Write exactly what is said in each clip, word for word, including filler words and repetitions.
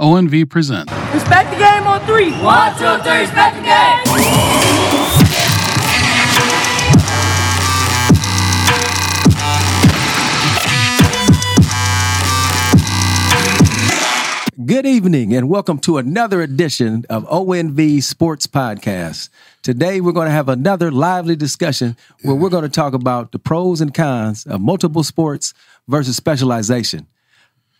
O N V presents Respect the Game on three. One, two, three, Respect the Game. Good evening and welcome to another edition of O N V Sports Podcast. Today we're going to have another lively discussion where we're going to talk about the pros and cons of multiple sports versus specialization.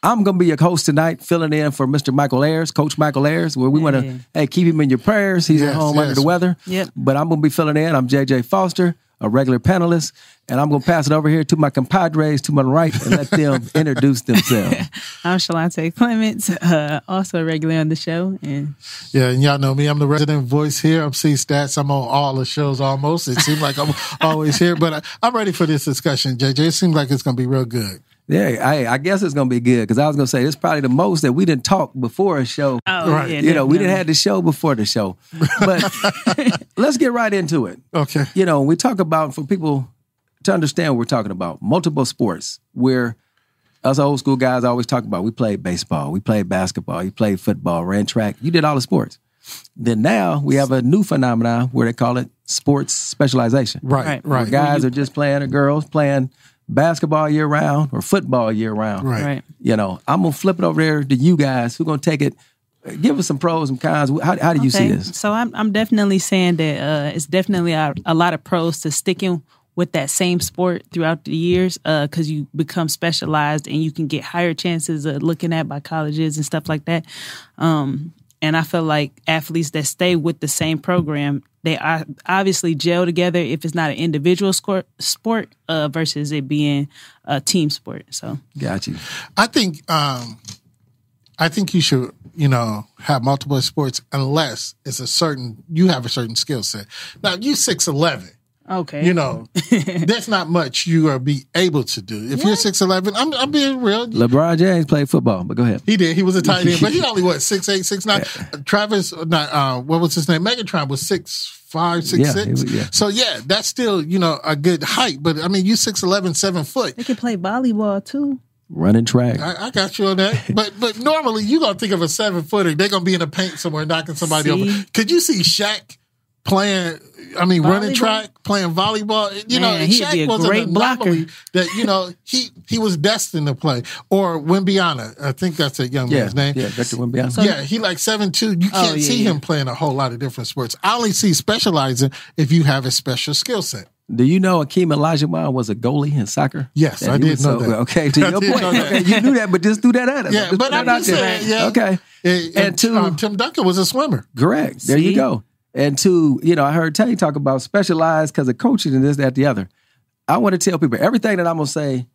I'm going to be your host tonight, filling in for Mister Michael Ayers, Coach Michael Ayers, where we want to, hey. hey, keep him in your prayers. He's yes, at home yes. under the weather. Yep. But I'm going to be filling in. I'm J J. Foster, a regular panelist, and I'm going to pass it over here to my compadres to my right and let them introduce themselves. I'm Shalante Clements, uh, also a regular on the show. And yeah, and y'all know me. I'm the resident voice here. I'm C Stats. I'm on all the shows almost. It seems like I'm always here, but I, I'm ready for this discussion, J J. It seems like it's going to be real good. Yeah, I, I guess it's going to be good because I was going to say it's probably the most that we didn't talk before a show. Oh, right. Yeah, you know, we didn't have the show before the show. But let's get right into it. Okay. You know, we talk about, for people to understand what we're talking about, multiple sports where us old school guys always talk about we played baseball, we played basketball, you played football, ran track, you did all the sports. Then now we have a new phenomenon where they call it sports specialization. Right, right. right. Guys are just playing or girls playing basketball year round or football year round. Right. right. You know, I'm going to flip it over there to you guys who are going to take it. Give us some pros and cons. How, how do you okay. see this? So I'm, I'm definitely saying that uh, it's definitely a, a lot of pros to sticking with that same sport throughout the years because uh, you become specialized and you can get higher chances of looking at by colleges and stuff like that. Um, and I feel like athletes that stay with the same program, they are obviously gel together if it's not an individual sport uh, versus it being a team sport. So, got you. I think um, I think you should, you know, have multiple sports unless it's a certain you have a certain skill set. Now you six eleven. Okay. You know, that's not much you are be able to do. If what? You're six eleven, I'm, I'm being real. LeBron James played football, but go ahead. He did. He was a tight end, but he only, what, six eight, six nine? Yeah. Travis, not, uh, what was his name? Megatron was six five, six six. Yeah, was, yeah. So, yeah, that's still, you know, a good height. But, I mean, you six eleven, seven foot. They can play volleyball, too. Running track. I, I got you on that. But but normally you're going to think of a seven-footer. They're going to be in the paint somewhere knocking somebody see? Over. Could you see Shaq playing, I mean, volleyball? Running track, playing volleyball. You Man, know, Shaq was a great blocker that, you know, he, he was destined to play. Or Wembanyama. I think that's that young yeah, man's name. Yeah, Victor Wembanyama. So, yeah, he like seven two. You can't oh, yeah, see yeah. him playing a whole lot of different sports. I only see specializing if you have a special skill set. Do you know Akeem Olajuwon was a goalie in soccer? Yes, and I did know so, that. Okay, to I your point. Okay, you knew that, but just threw that at him. Yeah, just but I'm just saying, yeah. Okay. And, and, and two, um, Tim Duncan was a swimmer. Correct. There see? You go. And two, you know, I heard Tay talk about specialized because of coaching and this, that, the other. I want to tell people, everything that I'm going to say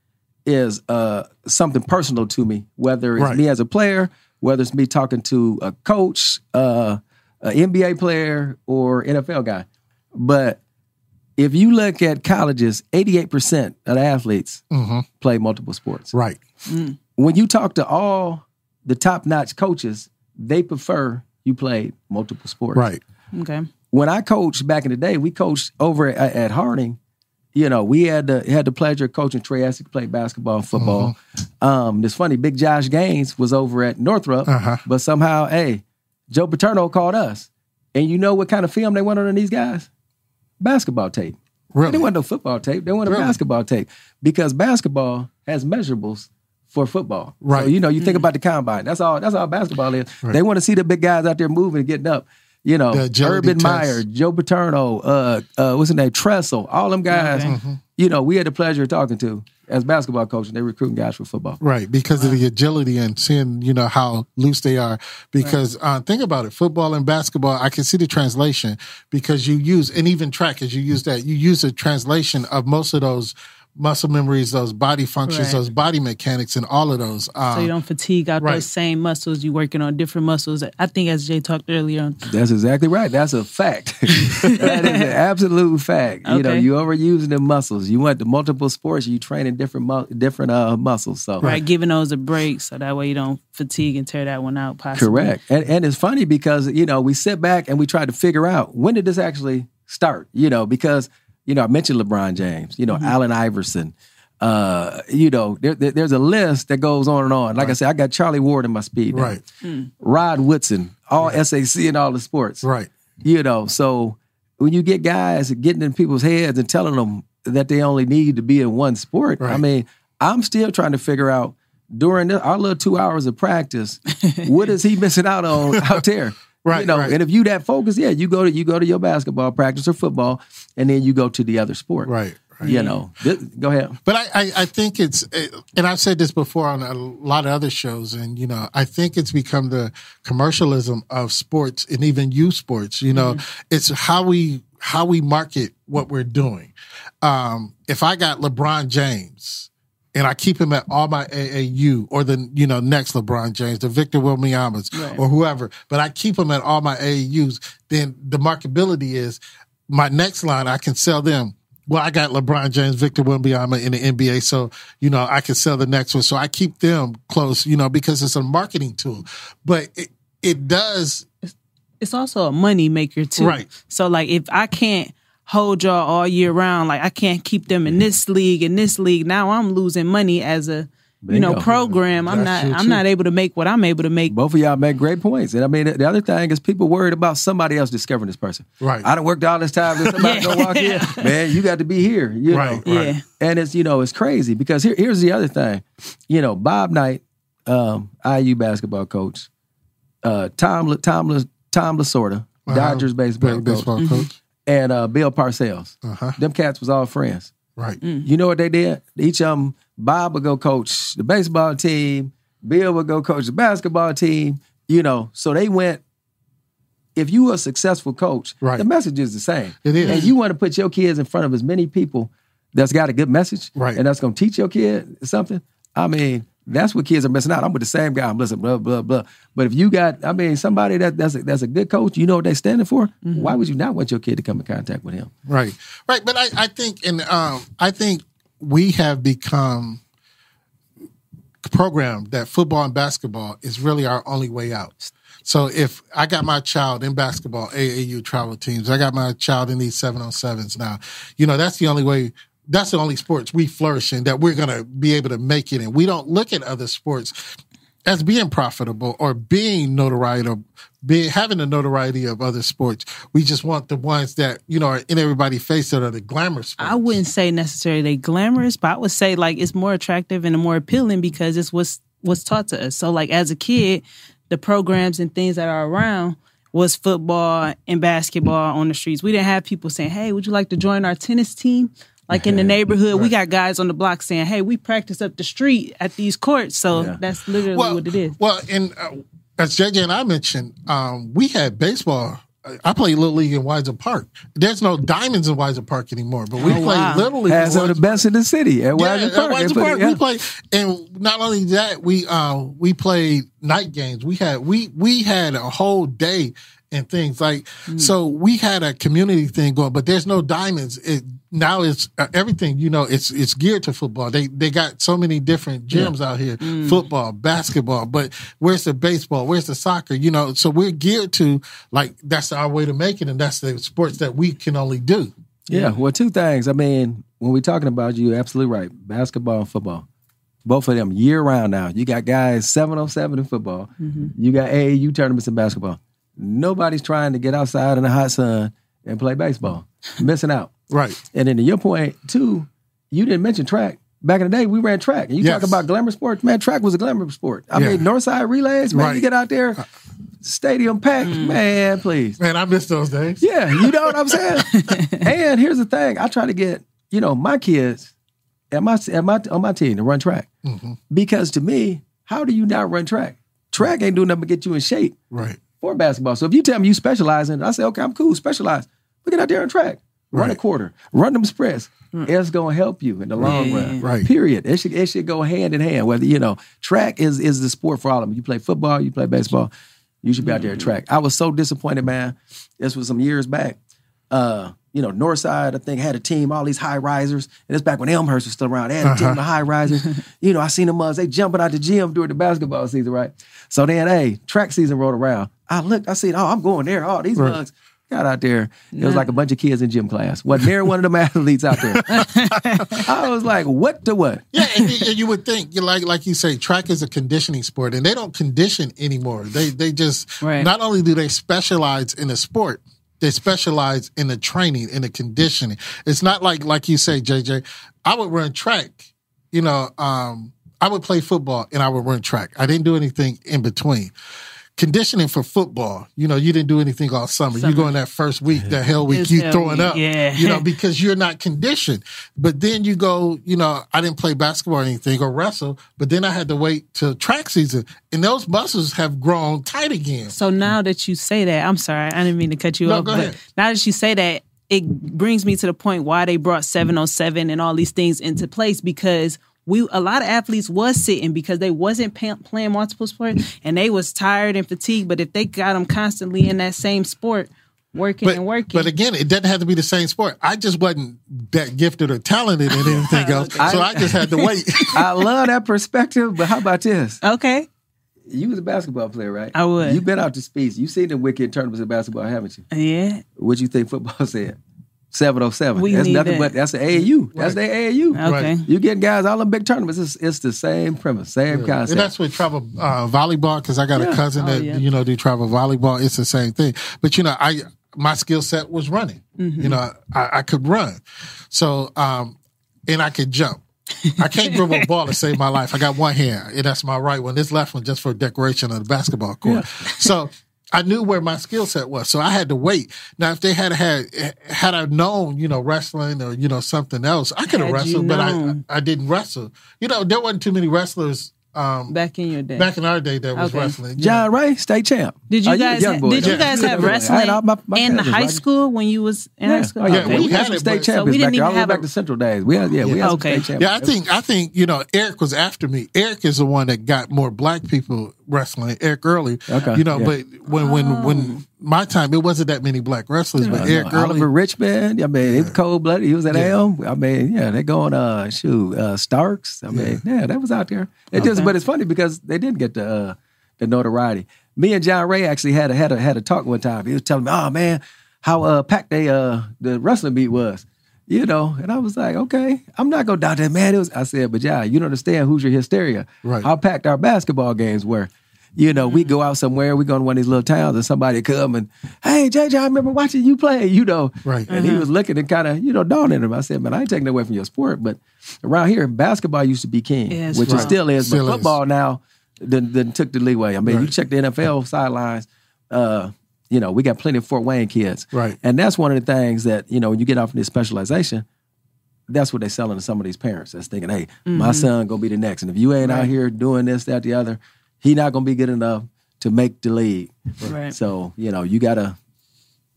is uh, something personal to me, whether it's right. me as a player, whether it's me talking to a coach, uh, an N B A player, or N F L guy. But if you look at colleges, eighty-eight percent of the athletes mm-hmm. play multiple sports. Right. Mm. When you talk to all the top-notch coaches, they prefer you play multiple sports. Right. Okay. When I coached back in the day, we coached over at, at Harding. You know, we had the had the pleasure of coaching Trey Essick, played basketball and football. Mm-hmm. Um, it's funny, big Josh Gaines was over at Northrup, uh-huh. but somehow, hey, Joe Paterno called us. And you know what kind of film they wanted on these guys? Basketball tape. Really? They wanted no football tape. They wanted really? Basketball tape because basketball has measurables for football. Right. So, you know, you mm-hmm. think about the combine. That's all, that's all basketball is. Right. They want to see the big guys out there moving and getting up. You know, Urban test. Meyer, Joe Paterno, uh, uh, what's his name, Tressel, all them guys, mm-hmm. you know, we had the pleasure of talking to as basketball coaches. They recruiting guys for football. Right, because wow. of the agility and seeing, you know, how loose they are. Because right. uh, think about it, football and basketball, I can see the translation because you use, and even track as you use that, you use the translation of most of those muscle memories, those body functions, right. those body mechanics, and all of those. Um, so you don't fatigue out right. those same muscles. You're working on different muscles. I think as Jay talked earlier on. That's exactly right. That's a fact. That is an absolute fact. Okay. You know, you're overusing the muscles. You went to multiple sports, you training different mu- different uh, muscles. So Right, giving those a break so that way you don't fatigue and tear that one out possibly. Correct. And, and it's funny because, you know, we sit back and we try to figure out when did this actually start, you know, because you know, I mentioned LeBron James, you know, mm-hmm. Allen Iverson, Uh, you know, there, there, there's a list that goes on and on. Like right. I said, I got Charlie Ward in my speed. Now. Right. Mm. Rod Woodson, all right. S A C and all the sports. Right. You know, so when you get guys getting in people's heads and telling them that they only need to be in one sport, right. I mean, I'm still trying to figure out during this, our little two hours of practice, what is he missing out on out there? Right, you know, right. And if you that focused, yeah, you go to you go to your basketball practice or football, and then you go to the other sport. Right, right. You know, this, go ahead. But I, I, I think it's, and I've said this before on a lot of other shows, and, you know, I think it's become the commercialism of sports and even youth sports. You know, mm-hmm. it's how we how we market what we're doing. Um, if I got LeBron James and I keep him at all my A A U or the, you know, next LeBron James, the Victor Wembanyama right. or whoever, but I keep him at all my A A Us, then the marketability is my next line, I can sell them. Well, I got LeBron James, Victor Wembanyama in the N B A, so, you know, I can sell the next one. So I keep them close, you know, because it's a marketing tool. But it, it does. It's also a money maker, too. Right. So, like, if I can't hold y'all all year round, like I can't keep them in this league, in this league. Now I'm losing money as a you Bingo. know program. I'm That's not I'm too. not able to make what I'm able to make. Both of y'all make great points. And I mean, the other thing is people worried about somebody else discovering this person. Right. I done worked all this time and somebody yeah. gonna walk in. Man, you got to be here. You right, know? Right. Yeah. And it's, you know, it's crazy because here, here's the other thing. You know, Bob Knight, um, I U basketball coach, uh, Tom Tom Tom Lasorda, uh-huh. Dodgers baseball, baseball coach. coach. And uh, Bill Parcells. Uh-huh. Them cats was all friends. Right. Mm. You know what they did? Each of them, Bob would go coach the baseball team. Bill would go coach the basketball team. You know, so they went, if you were a successful coach, right. the message is the same. It is. And you want to put your kids in front of as many people that's got a good message right. and that's going to teach your kid something. I mean, that's what kids are missing out. I'm with the same guy. I'm listening, blah, blah, blah. But if you got, I mean, somebody that, that's, a, that's a good coach, you know what they're standing for, mm-hmm. why would you not want your kid to come in contact with him? Right. Right. But I, I think, and um, I think we have become programmed that football and basketball is really our only way out. So if I got my child in basketball, A A U travel teams, I got my child in these seven on sevens now, you know, that's the only way. That's the only sports we flourish in that we're going to be able to make it in. We don't look at other sports as being profitable or being notoriety or being, having the notoriety of other sports. We just want the ones that, you know, are in everybody's face that are the glamour sports. I wouldn't say necessarily they glamorous, but I would say, like, it's more attractive and more appealing because it's what's, what's taught to us. So, like, as a kid, the programs and things that are around was football and basketball on the streets. We didn't have people saying, hey, would you like to join our tennis team? Like in the neighborhood, right. we got guys on the block saying, hey, we practice up the street at these courts. So yeah. that's literally well, what it is. Well, and uh, as J J and I mentioned, um, we had baseball. I played Little League in Wiser Park. There's no diamonds in Wiser Park anymore, but we oh, played wow. Little League. As are the best in the city at Wiser yeah, Park. At Wiser Park, it, yeah. we played. And not only that, we uh, we played night games. We had we we had a whole day and things like mm. so. We had a community thing going, but there's no diamonds. It, Now it's uh, everything, you know, it's it's geared to football. They they got so many different gyms yeah. out here, mm. football, basketball, but where's the baseball? Where's the soccer? You know, so we're geared to, like, that's our way to make it, and that's the sports that we can only do. Yeah, yeah. Well, two things. I mean, when we're talking about you, you're absolutely right. Basketball and football. Both of them year-round now. You got guys seven on seven in football. Mm-hmm. You got A A U tournaments in basketball. Nobody's trying to get outside in the hot sun and play baseball. Missing out. Right. And then to your point, too, you didn't mention track. Back in the day, we ran track. And you yes. talk about glamour sports. Man, track was a glamour sport. I yeah. mean, Northside Relays, man, right. you get out there, stadium packed. Mm. Man, please. Man, I miss those days. Yeah, you know what I'm saying? And here's the thing. I try to get, you know, my kids at my, at my on my team to run track. Mm-hmm. Because to me, how do you not run track? Track ain't doing nothing but get you in shape right. for basketball. So if you tell me you specialize in it, I say, okay, I'm cool, specialize. But get out there on track. Run right. a quarter. Run them spreads. Mm. It's going to help you in the long yeah. run. Right. Period. It should it should go hand in hand. Whether, you know, track is is the sport for all of them. You play football, you play baseball, you should be out there at track. I was so disappointed, man. This was some years back. Uh, you know, Northside, I think, had a team, all these high risers. And it's back when Elmhurst was still around. They had a uh-huh. team of high risers. You know, I seen them uh, they jumping out the gym during the basketball season, right? So then, hey, track season rolled around. I looked, I seen, oh, I'm going there. Oh, these right. mugs. out out there. It was like a bunch of kids in gym class. Wasn't there one of them athletes out there? I was like, what the what? Yeah, and, and you would think, you like like you say, track is a conditioning sport, and they don't condition anymore. They they just, right. Not only do they specialize in a sport, they specialize in the training, in the conditioning. It's not like, like you say, J J, I would run track, you know, um, I would play football and I would run track. I didn't do anything in between. Conditioning for football, you know, you didn't do anything all summer. summer. You go in that first week, that hell week, it's you throwing week. up, yeah. you know, because you're not conditioned. But then you go, you know, I didn't play basketball or anything or wrestle, but then I had to wait till track season. And those muscles have grown tight again. So now that you say that, I'm sorry, I didn't mean to cut you no, off, but ahead. Now that you say that, it brings me to the point why they brought seven oh seven and all these things into place, because We a lot of athletes was sitting because they wasn't pay, playing multiple sports and they was tired and fatigued. But if they got them constantly in that same sport, working but, and working. But again, it doesn't have to be the same sport. I just wasn't that gifted or talented in anything else. I, so I just had to wait. I love that perspective. But how about this? Okay. You was a basketball player, right? I would. You've been out to space. You've seen the wicked tournaments of basketball, haven't you? Yeah. What do you think football said? seven oh seven. We that's nothing that. but that's the A A U. Right. That's the A A U. Okay. You get guys all in big tournaments. It's, it's the same premise, same yeah. concept. And that's with travel uh, volleyball, because I got yeah. a cousin oh, that yeah. you know do travel volleyball. It's the same thing. But you know, I my skill set was running. Mm-hmm. You know, I, I could run, so um, and I could jump. I can't dribble a ball to save my life. I got one hand, and that's my right one. This left one just for decoration of the basketball court. Yeah. So. I knew where my skill set was, so I had to wait. Now, if they had had had I known, you know, wrestling or you know something else, I could have wrestled, but I I didn't wrestle. You know, there wasn't too many wrestlers um, back in your day. Back in our day, that was okay. wrestling. John know. Ray, state champ. Did you oh, guys? Had, boy, did you guys yeah. have wrestling my, my in high right? school when you was in yeah. high school? Oh, yeah, okay. we, we had, had it, state champions. So we didn't back even have back a... to Central days. We had, yeah, we had okay. state champions. Yeah, I think I think you know Eric was after me. Eric is the one that got more black people wrestling. Eric Early, okay. you know, yeah. but when, oh. when when my time, it wasn't that many black wrestlers. But yeah, Eric no, Early, Oliver Richmond, I mean, yeah. it's cold blooded. He was at Elm. Yeah. I mean, yeah, they going uh shoot uh, Starks. I mean, yeah. yeah, that was out there. It okay. just, but it's funny because they didn't get the uh, the notoriety. Me and John Ray actually had a, had a, had a talk one time. He was telling me, "Oh man, how uh, packed they uh the wrestling meet was." You know, and I was like, okay, I'm not going to doubt that, man. It was, I said, but yeah, you don't understand who's your hysteria. Right. How packed our basketball games were. You know, we go out somewhere, we go to one of these little towns, and somebody come and, hey, J J, I remember watching you play, you know. Right. And uh-huh. he was looking and kind of, you know, daunting him. I said, man, I ain't taking away from your sport, but around here, basketball used to be king, yes, which right. it still is, still but football is. now then, then took the leeway. I mean, right. you check the N F L sidelines, uh, you know, we got plenty of Fort Wayne kids. Right. And that's one of the things that, you know, when you get off of this specialization, that's what they're selling to some of these parents. That's thinking, hey, mm-hmm. my son going to be the next. And if you ain't right. out here doing this, that, the other, he not going to be good enough to make the league. Right. So, you know, you got to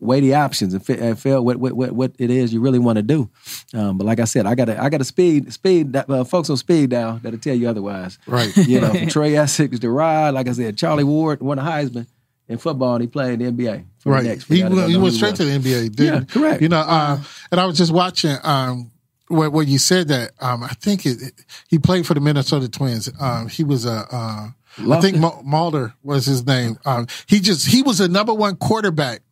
weigh the options and, f- and feel what, what what what it is you really want to do. Um, but like I said, I got I got to speed, speed uh, folks on speed dial that'll tell you otherwise. Right. You know, from Trey Essick to Rod, like I said, Charlie Ward won a Heisman in football, and he played in the N B A. For right. The next. He, went, he went straight was. to the N B A, dude. Yeah, correct. You know, uh, and I was just watching um, where, where you said that. Um, I think it, it, he played for the Minnesota Twins. Um, he was a, uh, I think Ma- Mulder was his name. Um, he just, he was the number one quarterback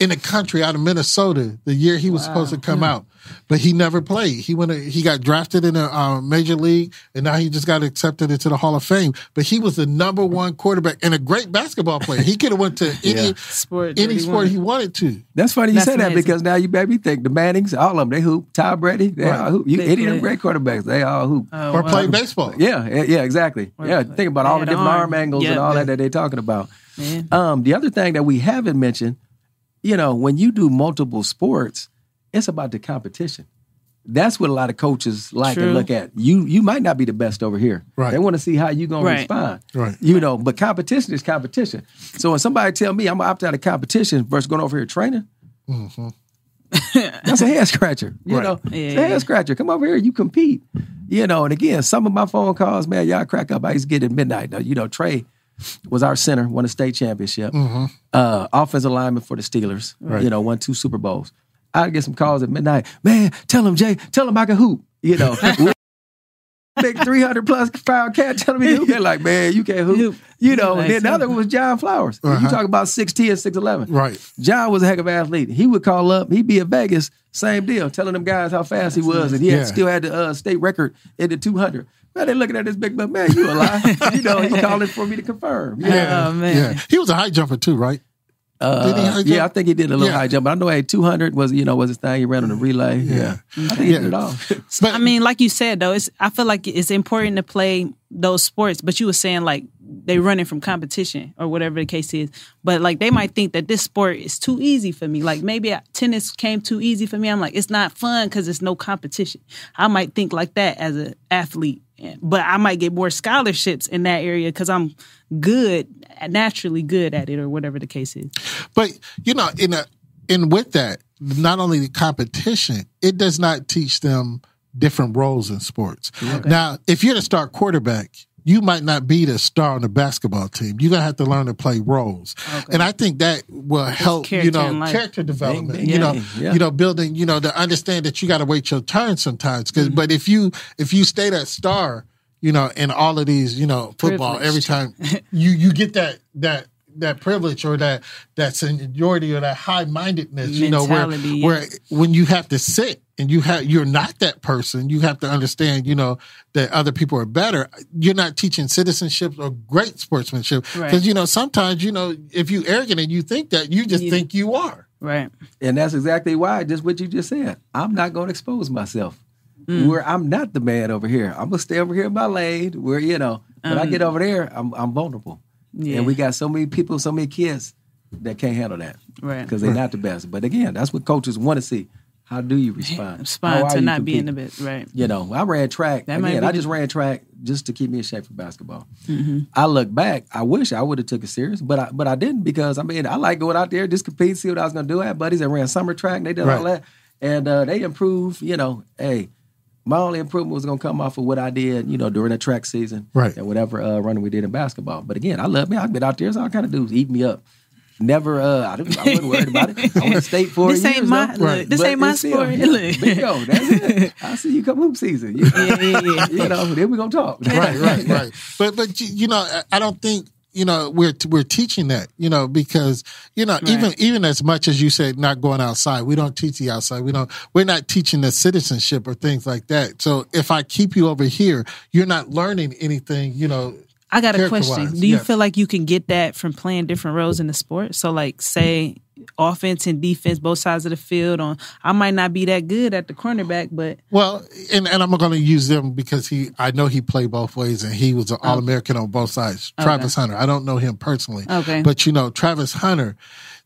in the country out of Minnesota the year he was wow. supposed to come yeah. out. But he never played. He went. He got drafted in a uh, major league, and now he just got accepted into the Hall of Fame. But he was the number one quarterback and a great basketball player. He could have went to any yeah. sport, any sport he wanted to. That's funny you That's say amazing. that because now you baby think the Mannings, all of them, they hoop. Tom Brady, they right. all hoop. You, they any of them great quarterbacks, they all hoop oh, or wow. play baseball. Yeah, yeah, exactly. Or yeah, play. Think about all the different arm, arm angles yeah, and all yeah. that that they're talking about. Yeah. Um, the other thing that we haven't mentioned, you know, when you do multiple sports, it's about the competition. That's what a lot of coaches like True. to look at. You you might not be the best over here. Right. They want to see how you're going right. to respond. Right. You know, but competition is competition. So when somebody tell me I'm going to opt out of competition versus going over here training, mm-hmm. that's a head scratcher. You right. know, yeah. it's a head scratcher. Come over here, you compete. You know, and again, some of my phone calls, man, y'all crack up. I used to get at midnight. Now, you know, Trey was our center, won a state championship. Mm-hmm. Uh, offensive lineman for the Steelers. Right. You know, won two Super Bowls. I'd get some calls at midnight. Man, tell him, Jay, tell him I can hoop. You know, big three hundred plus pound cat telling me to hoop. They're like, man, you can't hoop. You know, and then the other was John Flowers. Uh-huh. You talk about six ten, six eleven. Right. John was a heck of an athlete. He would call up. He'd be in Vegas. Same deal, telling them guys how fast he was. And he had, yeah. still had the uh, state record in the two hundred. Man, they looking at this big, but man, you a lie. You know, he calling for me to confirm. Yeah, yeah. Oh, man. Yeah. He was a high jumper too, right? Uh, yeah, I think he did a little yeah. high jump. But I know a two hundred was, you know, was his thing. He ran on the relay. Yeah, yeah. I think he yeah. did it all. But, I mean, like you said, though, it's, I feel like it's important to play those sports. But you were saying, like, they running from competition or whatever the case is. But, like, they might think that this sport is too easy for me. Like, maybe I, tennis came too easy for me. I'm like, it's not fun because it's no competition. I might think like that as an athlete. But I might get more scholarships in that area because I'm good, naturally good at it, or whatever the case is. But, you know, in a, in with that, not only the competition, it does not teach them different roles in sports. Okay. Now, if you're the star quarterback, you might not be the star on the basketball team. You're going to have to learn to play roles. Okay. And I think that will it's help, you know, character development, bing, bing, you know, yeah. you know, building, you know, to understand that you got to wait your turn sometimes. Cause, mm-hmm. But if you if you stay that star, you know, in all of these, you know, football, privilege. Every time you, you get that that. that privilege or that, that seniority or that high-mindedness, mentality, you know, where, yes. where when you have to sit and you have, you're not that person, you have to understand, you know, that other people are better. You're not teaching citizenship or great sportsmanship. Because, right. you know, sometimes, you know, if you're arrogant and you think that, you just yeah. think you are. Right. And that's exactly why, just what you just said, I'm not going to expose myself. Mm. Where I'm not the man over here. I'm going to stay over here in my lane where, you know, when um, I get over there, I'm, I'm vulnerable. Yeah. And we got so many people, so many kids that can't handle that. Right. Because they're not the best. But again, that's what coaches want to see. How do you respond? Respond to not being the best. Right. You know, I ran track. That again, I just the... ran track just to keep me in shape for basketball. Mm-hmm. I look back, I wish I would have took it serious, but I but I didn't because, I mean, I like going out there, just compete, see what I was going to do. I had buddies that ran summer track, and they did right. all that. And uh, they improved, you know, hey, my only improvement was going to come off of what I did, you know, during the track season right. and whatever uh, running we did in basketball. But again, I love me. I've been out there, so all kind of dudes eat me up. Never, uh, I, didn't, I wasn't worried about it. I went to state for this years. Ain't my, look, right. This but ain't my sport. Bingo, that's it. I'll see you come hoop season. You, yeah, yeah, yeah. you know, then we're going to talk. Right, right, right. But, but you know, I don't think, you know, we're we're teaching that, you know, because, you know, right. even even as much as you said not going outside, we don't teach the outside. We don't, we're not teaching the citizenship or things like that. So if I keep you over here, you're not learning anything, you know. I got a question. Do you yeah. feel like you can get that from playing different roles in the sport? So like say offense and defense, both sides of the field. On I might not be that good at the cornerback, but well, and, and I'm going to use them because he, I know he played both ways, and he was an All American on both sides. Okay. Travis Hunter, I don't know him personally, okay, but you know Travis Hunter.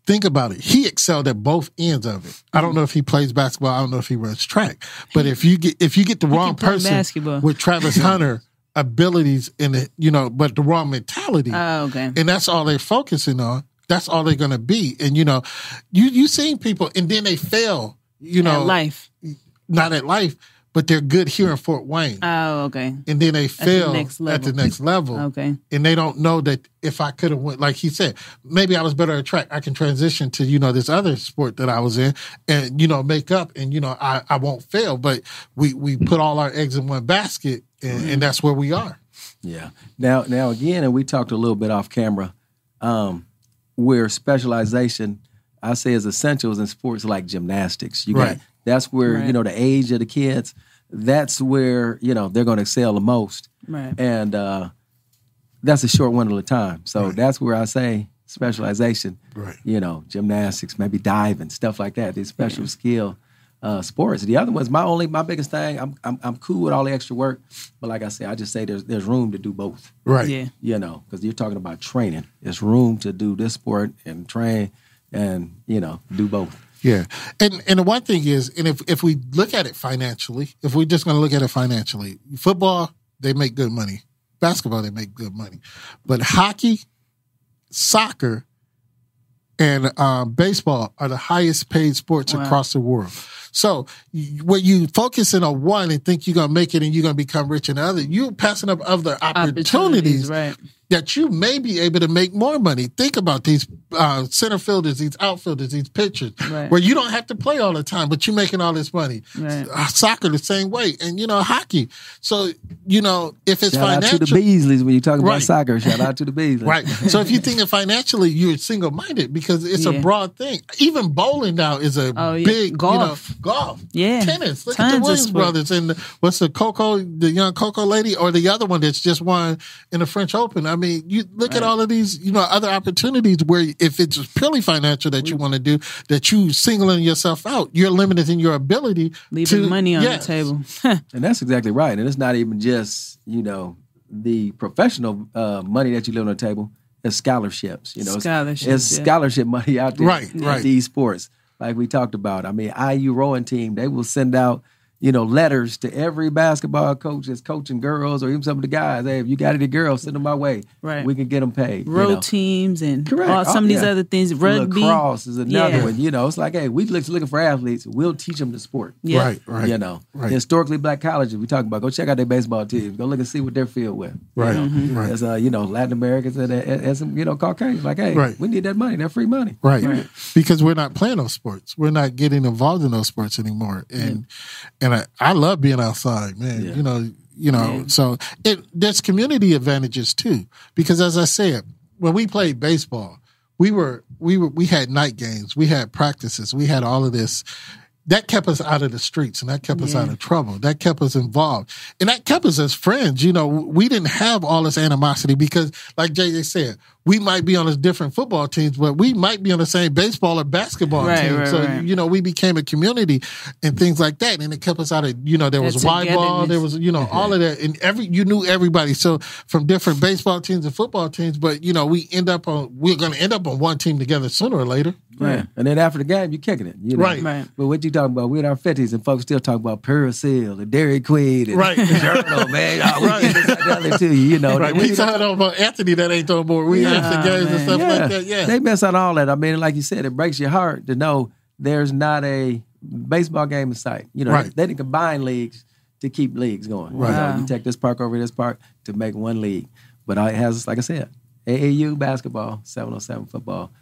Think about it. He excelled at both ends of it. I don't know if he plays basketball. I don't know if he runs track. But if you get if you get the he wrong person basketball. With Travis Hunter. Abilities in it, you know, but the wrong mentality. Oh, okay. And that's all they're focusing on. That's all they're going to be. And, you know, you, you seen people and then they fail, you know. At life. Not at life, but they're good here in Fort Wayne. Oh, okay. And then they fail at the, at the next level. Okay. And they don't know that if I could have went, like he said, maybe I was better at track. I can transition to, you know, this other sport that I was in and, you know, make up and, you know, I, I won't fail. But we, we put all our eggs in one basket. And, and that's where we are. Yeah. Now, now again, and we talked a little bit off camera, um, where specialization, I say, is essentials in sports like gymnastics. You right. got, that's where, right. you know, the age of the kids, that's where, you know, they're going to excel the most. Right. And uh, that's a short window of time. So right. that's where I say specialization, right. you know, gymnastics, maybe diving, stuff like that, these special yeah. skill. Uh, sports. The other one's my only, my biggest thing. I'm, I'm, I'm cool with all the extra work, but like I said, I just say there's, there's room to do both. Right. Yeah. You know, because you're talking about training. There's room to do this sport and train, and you know, do both. Yeah. And and the one thing is, and if if we look at it financially, if we're just going to look at it financially, football they make good money, basketball they make good money, but hockey, soccer, and um, baseball are the highest paid sports wow. across the world. So when you focus in on one and think you're going to make it and you're going to become rich in the other, you're passing up other opportunities, opportunities right. that you may be able to make more money. Think about these uh, center fielders, these outfielders, these pitchers, right. where you don't have to play all the time, but you're making all this money. Right. Soccer the same way, and, you know, hockey. So, you know, if it's shout financial... Shout out to the Beasleys when you talk about right. soccer. Shout out to the Beasleys. Right. So if you're thinking financially, you're single-minded because it's yeah. a broad thing. Even bowling now is a oh, yeah. big... Golf. You know, golf. Yeah. Tennis. Look Tons at the Williams brothers and the, what's the Coco, the young Coco lady, or the other one that's just won in the French Open. I mean, you look right. at all of these, you know, other opportunities where if it's purely financial that you want to do, that you singling yourself out, you're limited in your ability leaving to, money on yes. the table. And that's exactly right. And it's not even just, you know, the professional uh, money that you leave on the table. It's scholarships. You know, scholarships, it's, it's yeah. scholarship money out there right, in right. these sports. Like we talked about. I mean, I U rowing team, they will send out, you know, letters to every basketball coach that's coaching girls or even some of the guys. Hey, if you got any girls, send them my way. Right. We can get them paid. Row you know. teams and all, some oh, of these yeah. other things. Rugby. Lacrosse is another yeah. one. You know, it's like, hey, we're looking for athletes. We'll teach them the sport. Yeah. Right, right. You know, right. historically black colleges we talking about. Go check out their baseball teams. Go look and see what they're filled with. Right, you know? mm-hmm. right. As, uh, you know, Latin Americans and, and, and some, you know, Caucasians. Like, hey, right. we need that money. That free money. Right. right. Because we're not playing those sports. We're not getting involved in those sports anymore. And, yeah. and And I, I love being outside, man. Yeah. You know, you know. Man. So it, there's community advantages too, because as I said, when we played baseball, we were we were we had night games, we had practices, we had all of this. That kept us out of the streets, and that kept yeah. us out of trouble. That kept us involved, and that kept us as friends. You know, we didn't have all this animosity because, like J J said, we might be on a different football teams, but we might be on the same baseball or basketball right, team. Right, so, right. you know, we became a community and things like that, and it kept us out of, you know, there was wide ball, there was, you know, mm-hmm. all of that, and every you knew everybody. So from different baseball teams and football teams, but, you know, we end up on, we're going to end up on one team together sooner or later. Right. And then after the game, you're kicking it. You know? Right. right. But what you talking about? We're in our fifties and folks still talking about Puracell and Dairy Queen and right. Journal, man. Oh, right. We get this to you, you know. Right. We talking about Anthony that ain't throwing more. We yeah, have the games man. and stuff yeah. like that. Yeah. They mess out all that. I mean, like you said, it breaks your heart to know there's not a baseball game in sight. You know, right. they didn't combine leagues to keep leagues going. Right. You know, wow. you take this park over this park to make one league. But it has, like I said, A A U basketball, seven oh seven football,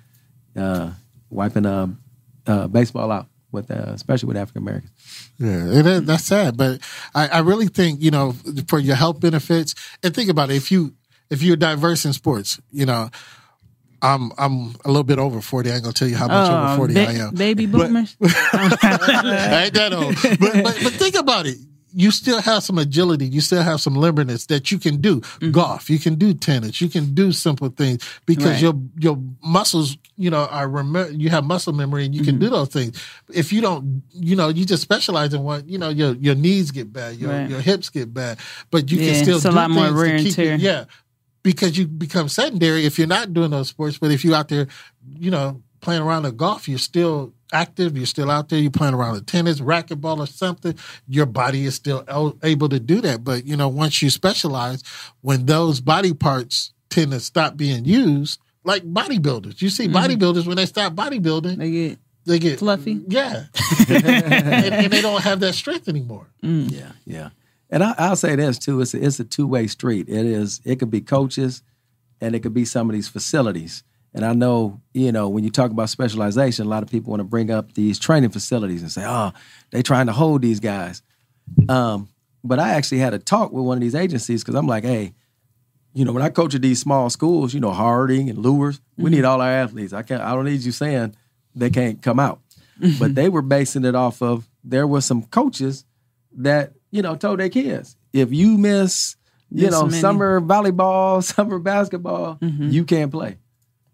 uh, wiping um, uh, baseball out, with uh, especially with African Americans. Yeah, it is, that's sad. But I, I really think, you know, for your health benefits, and think about it, if, you, if you're diverse in sports, you know, I'm I'm a little bit over forty. I ain't going to tell you how much oh, over forty ba- I am. Baby boomers. But, I ain't that old. But, but, but think about it. You still have some agility. You still have some limberness that you can do. Mm-hmm. Golf, you can do tennis, you can do simple things because right. your your muscles, you know, are rem- you have muscle memory and you mm-hmm. can do those things. If you don't, you know, you just specialize in one. You know, your your knees get bad, your right. your hips get bad, but you yeah, can still it's do a lot things more rare to keep it, yeah, because you become sedentary if you're not doing those sports. But if you're out there, you know, playing around the golf, you're still active, you're still out there, you're playing around with tennis, racquetball or something, your body is still el- able to do that. But, you know, once you specialize, when those body parts tend to stop being used, like bodybuilders. You see mm-hmm. bodybuilders, when they stop bodybuilding, they get, they get fluffy. Yeah. and, and they don't have that strength anymore. Mm. Yeah, yeah. And I, I'll say this, too. It's a, it's a two-way street. It is. It could be coaches and it could be some of these facilities. And I know, you know, when you talk about specialization, a lot of people want to bring up these training facilities and say, oh, they're trying to hold these guys. Um, but I actually had a talk with one of these agencies because I'm like, hey, you know, when I coach at these small schools, you know, Harding and Lures, mm-hmm. we need all our athletes. I can't, I don't need you saying they can't come out. Mm-hmm. But they were basing it off of there were some coaches that, you know, told their kids, if you miss, you miss know, many. summer volleyball, summer basketball, mm-hmm. you can't play.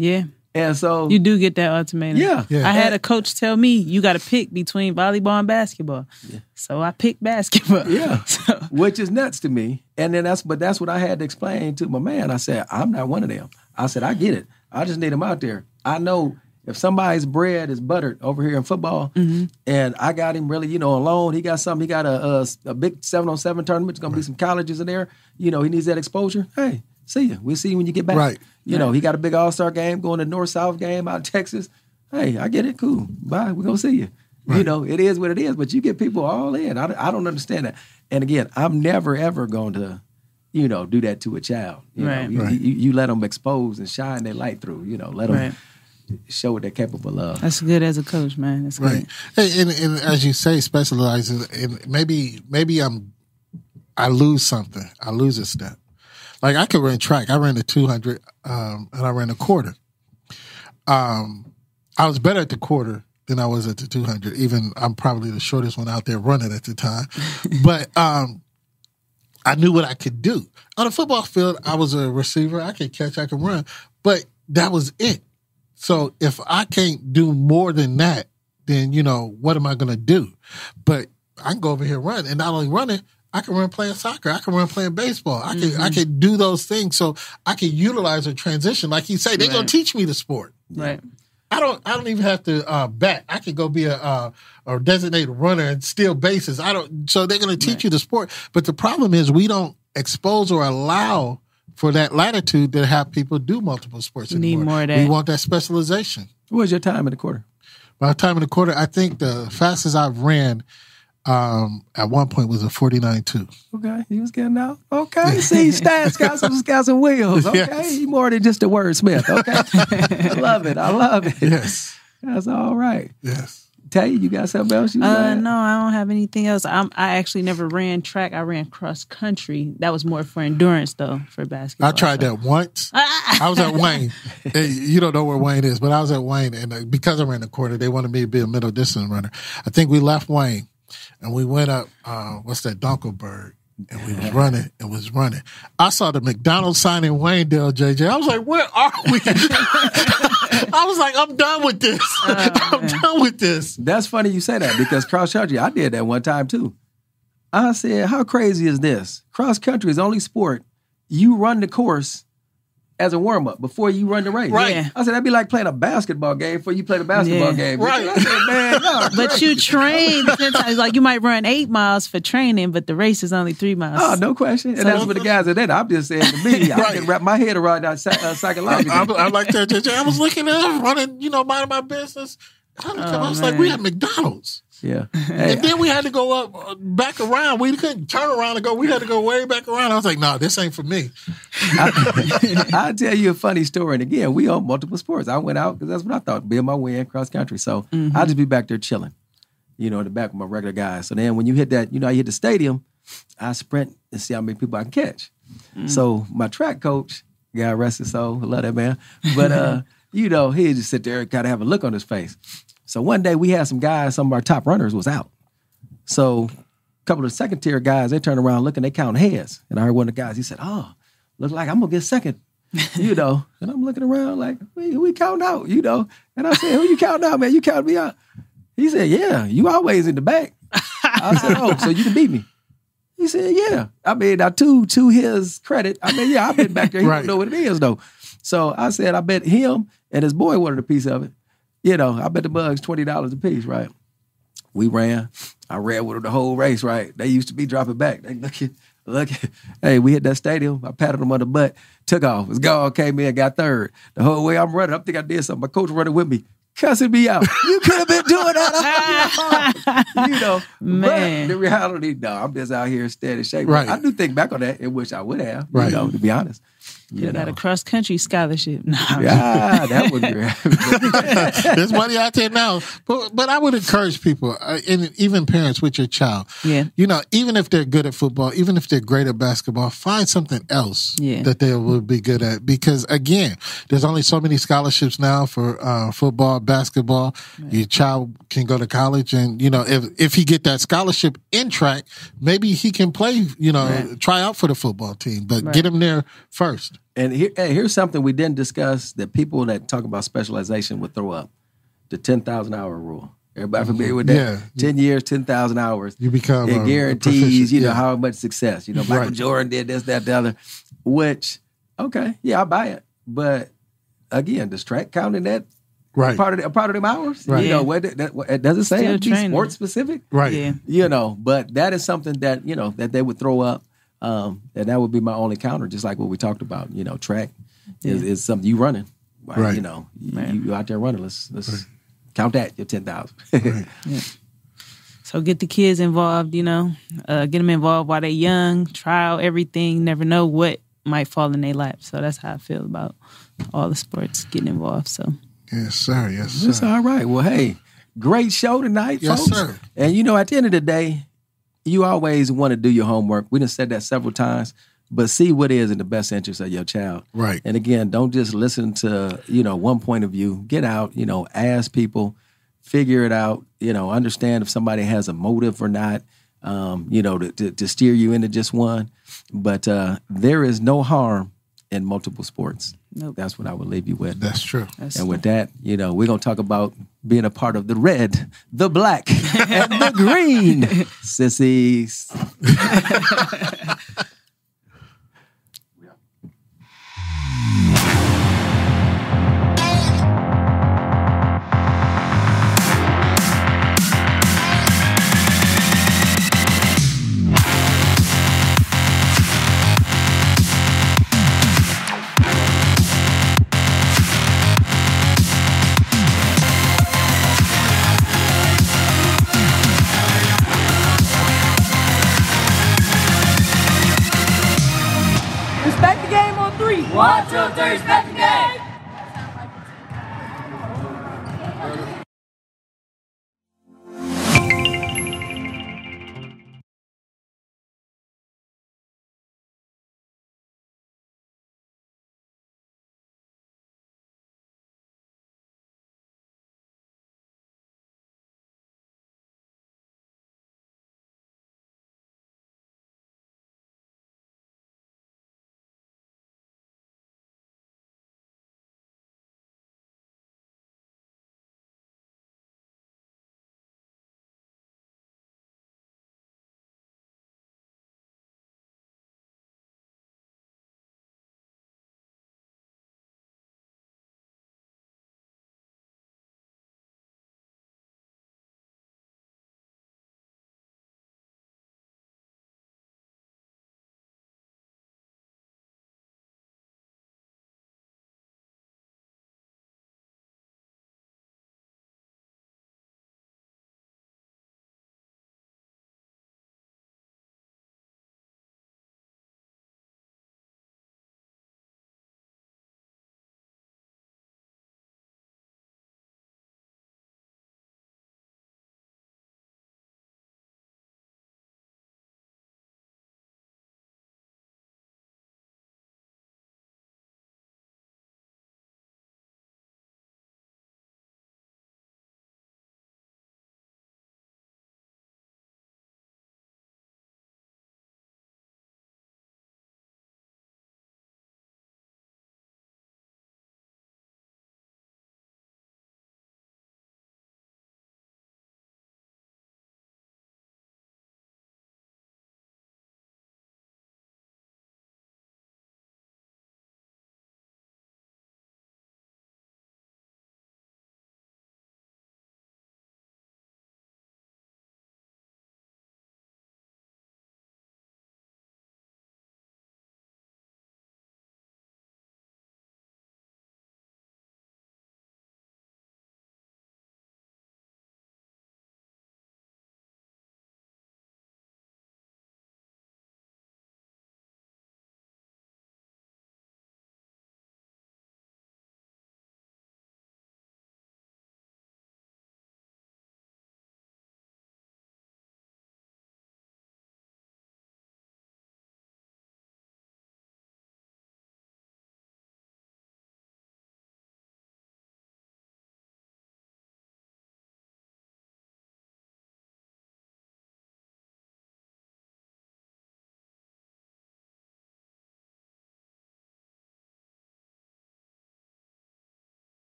Yeah. And so you do get that ultimatum. Yeah. yeah. I had a coach tell me you got to pick between volleyball and basketball. Yeah. So I picked basketball. Yeah. So. Which is nuts to me. And then that's but that's what I had to explain to my man. I said, I'm not one of them. I said, I get it. I just need them out there. I know if somebody's bread is buttered over here in football mm-hmm. and I got him really, you know, alone, he got something, he got a, a, a big seven on seven tournament, there's going right. to be some colleges in there, you know, he needs that exposure. Hey, see you. We'll see you when you get back. Right. You know, he got a big all-star game, going to North-South game out of Texas. Hey, I get it. Cool. Bye. We're going to see you. Right. You know, it is what it is, but you get people all in. I, I don't understand that. And again, I'm never, ever going to you know, do that to a child. You right. know, you, right. you, you let them expose and shine their light through. You know, let them right. show what they're capable of. That's good as a coach, man. That's right. Good. And, and, and as you say, specializing. And maybe maybe I'm I lose something. I lose a step. Like I could run track. I ran the two hundred um, and I ran a quarter. Um, I was better at the quarter than I was at the two hundred. Even I'm probably the shortest one out there running at the time. But um, I knew what I could do. On the football field, I was a receiver. I could catch. I could run. But that was it. So if I can't do more than that, then, you know, what am I going to do? But I can go over here and run. And not only running, I can run playing soccer. I can run playing baseball. I can mm-hmm. I can do those things. So I can utilize a transition. Like you say, they're right. going to teach me the sport. Right. I don't I don't even have to uh, bat. I could go be a, uh, a designated runner and steal bases. I don't. So they're going to teach right. you the sport. But the problem is we don't expose or allow for that latitude to have people do multiple sports anymore. We need more of that. We want that specialization. What was your time in the quarter? My time in the quarter, I think the fastest I've ran um, at one point was a forty-nine two. Okay, he was getting out. Okay, see, stats got some, got some wheels. Okay, yes. He more than just a wordsmith. Okay, I love it. I love it. Yes. That's all right. Yes. Tay, you got something else? You uh, no, I don't have anything else. I'm, I actually never ran track. I ran cross country. That was more for endurance, though, for basketball. I tried so. that once. I was at Wayne. You don't know where Wayne is, but I was at Wayne, and because I ran the quarter, they wanted me to be a middle distance runner. I think we left Wayne, and we went up. Uh, what's that, Dunkelberg? And we was running and was running. I saw the McDonald's sign in Wayndale, J J. I was like, where are we? I was like, I'm done with this. Oh, I'm man. done with this. That's funny you say that because cross country, I did that one time too. I said, how crazy is this? Cross country is the only sport you run the course as a warm-up before you run the race. Right. Yeah. I said, that'd be like playing a basketball game before you play the basketball yeah. game. Right. I said, man, no, but you train. Like, you might run eight miles for training, but the race is only three miles. Oh, no question. So, and that's what the guys are there. I'm just saying to me, right. I can wrap my head around that uh, psychologically. I, I like that. I was looking at them running, you know, minding my business. I, oh, I was man. like, we had McDonald's. Yeah. Hey, and then we had to go up, back around. We couldn't turn around and go. We had to go way back around. I was like, no, nah, this ain't for me. I, I'll tell you a funny story. And again, we own multiple sports. I went out because that's what I thought, be in my way in cross country. So mm-hmm. I'll just be back there chilling, you know, in the back with my regular guys. So then when you hit that, you know, you hit the stadium, I sprint and see how many people I can catch. Mm-hmm. So my track coach, God rest his soul, I love that man. But, uh, you know, he'd just sit there and kind of have a look on his face. So one day we had some guys, some of our top runners was out. So a couple of second tier guys, they turned around looking, they counting heads. And I heard one of the guys, he said, oh, look like I'm going to get second, you know. And I'm looking around like, who we counting out, you know. And I said, who you counting out, man? You counting me out? He said, yeah, you always in the back. I said, oh, so you can beat me. He said, yeah. I mean, now to, to his credit, I mean, yeah, I've been back there. He right. don't know what it is, though. So I said, I bet him and his boy wanted a piece of it. You know, I bet the bugs twenty dollars a piece, right? We ran. I ran with them the whole race, right? They used to be dropping back. They look at, look at, hey, we hit that stadium. I patted them on the butt, took off, was gone, came in, got third. The whole way I'm running, I think I did something. My coach running with me, cussing me out. You could have been doing that. You know, man. But the reality, no, I'm just out here steady shape. Right. I do think back on that and wish I would have, right. you know, to be honest. You got a cross country scholarship. No. Yeah, that would be right. There's money out there now. But but I would encourage people, uh, and even parents with your child. Yeah. You know, even if they're good at football, even if they're great at basketball, find something else yeah. that they will be good at. Because again, there's only so many scholarships now for uh, football, basketball. Right. Your child can go to college, and you know, if if he get that scholarship in track, maybe he can play. You know, right. try out for the football team, but right. get him there first. And here, hey, here's something we didn't discuss that people that talk about specialization would throw up. The ten thousand hour rule. Everybody familiar with that? Yeah. ten years, ten thousand hours. You become It guarantees, you know, yeah. how much success. You know, Michael right. Jordan did this, that, the other. Which, okay, yeah, I buy it. But, again, does track count in that? Right. Part of, the, part of them hours? Right. You know, what, that, what, it doesn't say it sports specific. Right. Yeah. You know, but that is something that, you know, that they would throw up. Um, and that would be my only counter, just like what we talked about. You know, track is, yeah. is something you running, right? Right. You know, you, you out there running. Let's let's right. count that your ten thousand. Right. Yeah. So get the kids involved, you know, uh, get them involved while they're young, try out everything, never know what might fall in their lap. So that's how I feel about all the sports, getting involved. So yes, sir. Yes, sir. That's all right. Well, hey, great show tonight, yes, folks. Sir. And, you know, at the end of the day, you always want to do your homework. We done said that several times. But see what is in the best interest of your child. Right. And again, don't just listen to, you know, one point of view. Get out, you know, ask people, figure it out, you know, understand if somebody has a motive or not, um, you know, to, to, to steer you into just one. But uh, there is no harm in multiple sports. Nope. That's what I would leave you with. That's true. That's and with true. that, you know, we're going to talk about being a part of the red, the black, and the green. Sissies.